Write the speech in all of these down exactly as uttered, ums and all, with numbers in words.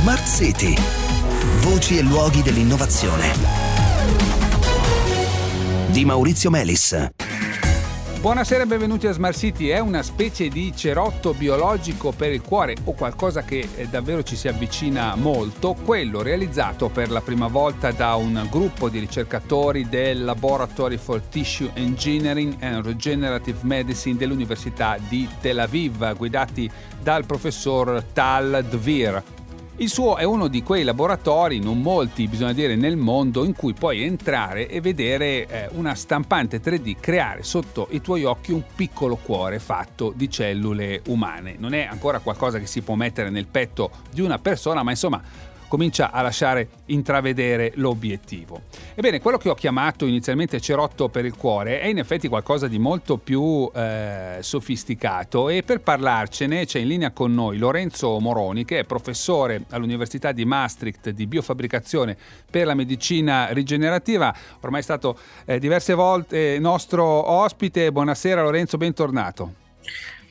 Smart City. Voci e luoghi dell'innovazione. Di Maurizio Melis. Buonasera e benvenuti a Smart City. È una specie di cerotto biologico per il cuore, o qualcosa che davvero ci si avvicina molto, quello realizzato per la prima volta da un gruppo di ricercatori del Laboratory for Tissue Engineering and Regenerative Medicine dell'Università di Tel Aviv, guidati dal professor Tal Dvir. Il suo è uno di quei laboratori, non molti bisogna dire nel mondo, in cui puoi entrare e vedere eh, una stampante tre D creare sotto i tuoi occhi un piccolo cuore fatto di cellule umane. Non è ancora qualcosa che si può mettere nel petto di una persona, ma insomma comincia a lasciare intravedere l'obiettivo. Ebbene, quello che ho chiamato inizialmente cerotto per il cuore è in effetti qualcosa di molto più eh, sofisticato, e per parlarcene c'è in linea con noi Lorenzo Moroni, che è professore all'Università di Maastricht di biofabbricazione per la medicina rigenerativa, ormai è stato eh, diverse volte eh, nostro ospite. Buonasera Lorenzo, bentornato.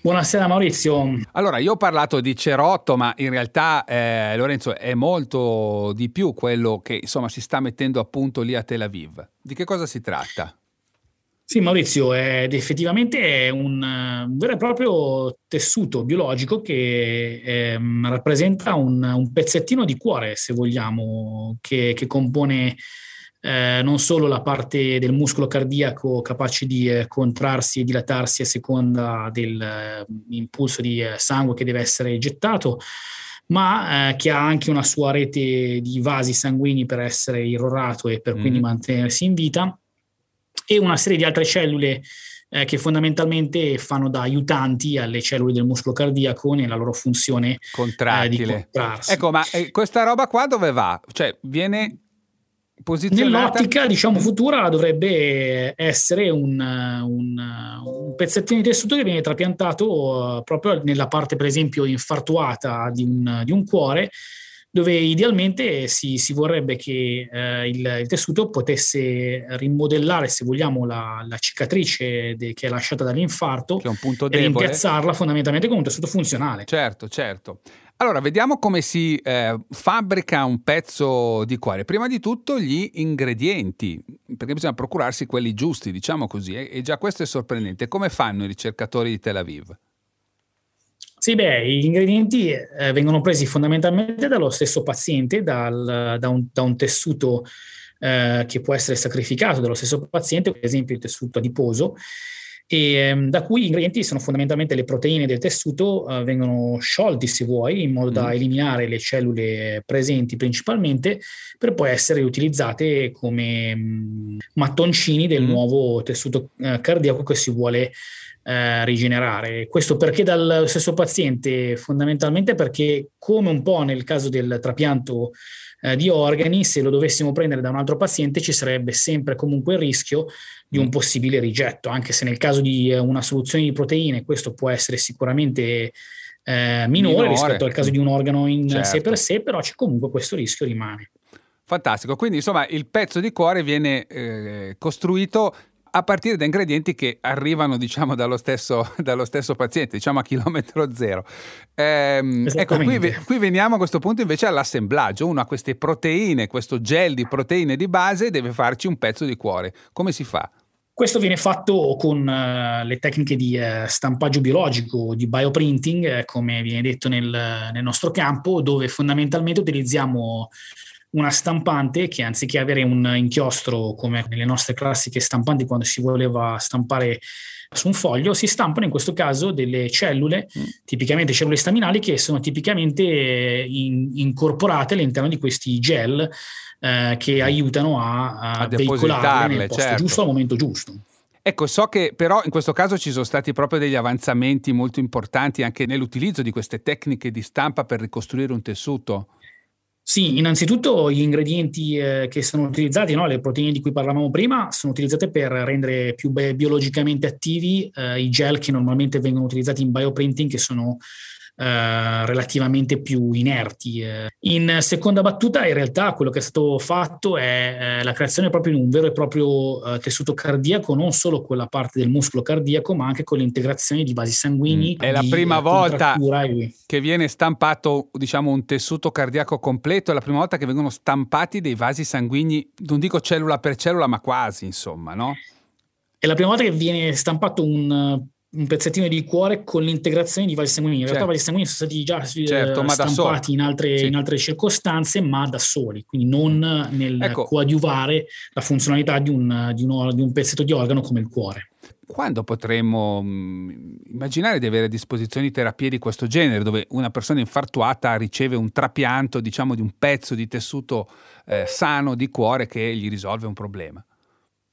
Buonasera Maurizio. Allora, io ho parlato di cerotto, ma in realtà eh, Lorenzo, è molto di più quello che insomma si sta mettendo a punto lì a Tel Aviv. Di che cosa si tratta? Sì Maurizio, ed effettivamente è un, un vero e proprio tessuto biologico che eh, rappresenta un, un pezzettino di cuore, se vogliamo, che, che compone Eh, non solo la parte del muscolo cardiaco capace di eh, contrarsi e dilatarsi a seconda dell'impulso eh, di eh, sangue che deve essere gettato, ma eh, che ha anche una sua rete di vasi sanguigni per essere irrorato e per mm. quindi mantenersi in vita, e una serie di altre cellule eh, che fondamentalmente fanno da aiutanti alle cellule del muscolo cardiaco nella loro funzione eh, di contrarsi. Ecco, ma eh, questa roba qua dove va? Cioè viene nell'ottica, diciamo, futura dovrebbe essere un, un, un pezzettino di tessuto che viene trapiantato proprio nella parte, per esempio, infartuata di un, di un cuore, dove idealmente si, si vorrebbe che eh, il, il tessuto potesse rimodellare, se vogliamo, la, la cicatrice de, che è lasciata dall'infarto, che è un punto debole, e rimpiazzarla fondamentalmente con un tessuto funzionale. Certo, certo. Allora, vediamo come si eh, fabbrica un pezzo di cuore. Prima di tutto gli ingredienti, perché bisogna procurarsi quelli giusti, diciamo così, eh, e già questo è sorprendente. Come fanno i ricercatori di Tel Aviv? Sì, beh, gli ingredienti eh, vengono presi fondamentalmente dallo stesso paziente, dal, da, un, da un tessuto eh, che può essere sacrificato dallo stesso paziente, per esempio il tessuto adiposo, e um, da cui gli ingredienti sono fondamentalmente le proteine del tessuto, uh, vengono sciolti, se vuoi, in modo da mm. eliminare le cellule presenti principalmente, per poi essere utilizzate come um, mattoncini del mm. nuovo tessuto uh, cardiaco che si vuole uh, rigenerare. Questo perché dal stesso paziente? Fondamentalmente perché, come un po' nel caso del trapianto uh, di organi, se lo dovessimo prendere da un altro paziente ci sarebbe sempre comunque il rischio di un possibile rigetto, anche se nel caso di una soluzione di proteine questo può essere sicuramente eh, minore, minore rispetto al caso di un organo in certo. sé per sé, però c'è comunque questo rischio, rimane. Fantastico, quindi insomma il pezzo di cuore viene eh, costruito a partire da ingredienti che arrivano, diciamo, dallo stesso, dallo stesso paziente, diciamo a chilometro zero. Ehm, ecco, qui, qui veniamo a questo punto invece all'assemblaggio. Uno ha queste proteine, questo gel di proteine di base, e deve farci un pezzo di cuore. Come si fa? Questo viene fatto con uh, le tecniche di uh, stampaggio biologico, di bioprinting, eh, come viene detto nel, nel nostro campo, dove fondamentalmente utilizziamo una stampante che, anziché avere un inchiostro come nelle nostre classiche stampanti quando si voleva stampare su un foglio, si stampano in questo caso delle cellule, mm. tipicamente cellule staminali, che sono tipicamente in, incorporate all'interno di questi gel eh, che aiutano a, a, a veicolarle nel posto certo. giusto al momento giusto. Ecco, so che però in questo caso ci sono stati proprio degli avanzamenti molto importanti anche nell'utilizzo di queste tecniche di stampa per ricostruire un tessuto. Sì, innanzitutto gli ingredienti eh, che sono utilizzati, no? Le proteine di cui parlavamo prima, sono utilizzate per rendere più bi- biologicamente attivi eh, i gel che normalmente vengono utilizzati in bioprinting, che sono eh, relativamente più inerti. In seconda battuta, in realtà, quello che è stato fatto è eh, la creazione proprio di un vero e proprio eh, tessuto cardiaco, non solo con la parte del muscolo cardiaco, ma anche con l'integrazione di vasi sanguigni. Mm. È la prima volta... E... che viene stampato, diciamo, un tessuto cardiaco completo. È la prima volta che vengono stampati dei vasi sanguigni, non dico cellula per cellula, ma quasi, insomma, no? È la prima volta che viene stampato un, un pezzettino di cuore con l'integrazione di vasi sanguigni. In certo. realtà vasi sanguigni sono stati già certo, eh, stampati in altre, sì. in altre circostanze, ma da soli, quindi non nel ecco. coadiuvare la funzionalità di un, di, uno, di un pezzetto di organo come il cuore. Quando potremmo mh, immaginare di avere a disposizione terapie di questo genere, dove una persona infartuata riceve un trapianto, diciamo, di un pezzo di tessuto eh, sano di cuore che gli risolve un problema?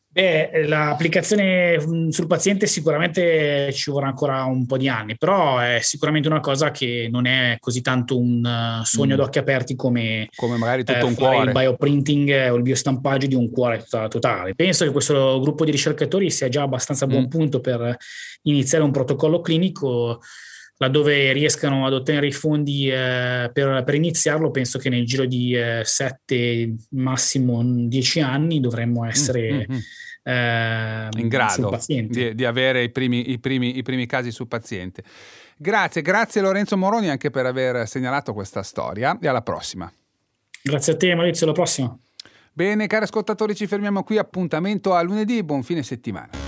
Beh, l'applicazione sul paziente sicuramente ci vorrà ancora un po' di anni, però è sicuramente una cosa che non è così tanto un sogno ad occhi aperti come, come magari tutto eh, un cuore. Il bioprinting o il biostampaggio di un cuore totale. Penso che questo gruppo di ricercatori sia già abbastanza a buon mm. punto per iniziare un protocollo clinico, laddove riescano ad ottenere i fondi eh, per, per iniziarlo. Penso che nel giro di eh, sette, massimo dieci anni dovremmo essere... Mm-hmm. in grado di, di avere i primi, i, primi, i primi casi sul paziente. Grazie, grazie Lorenzo Moroni anche per aver segnalato questa storia e alla prossima. Grazie a te Maurizio, alla prossima. Bene, cari ascoltatori, ci fermiamo qui, appuntamento a lunedì, buon fine settimana.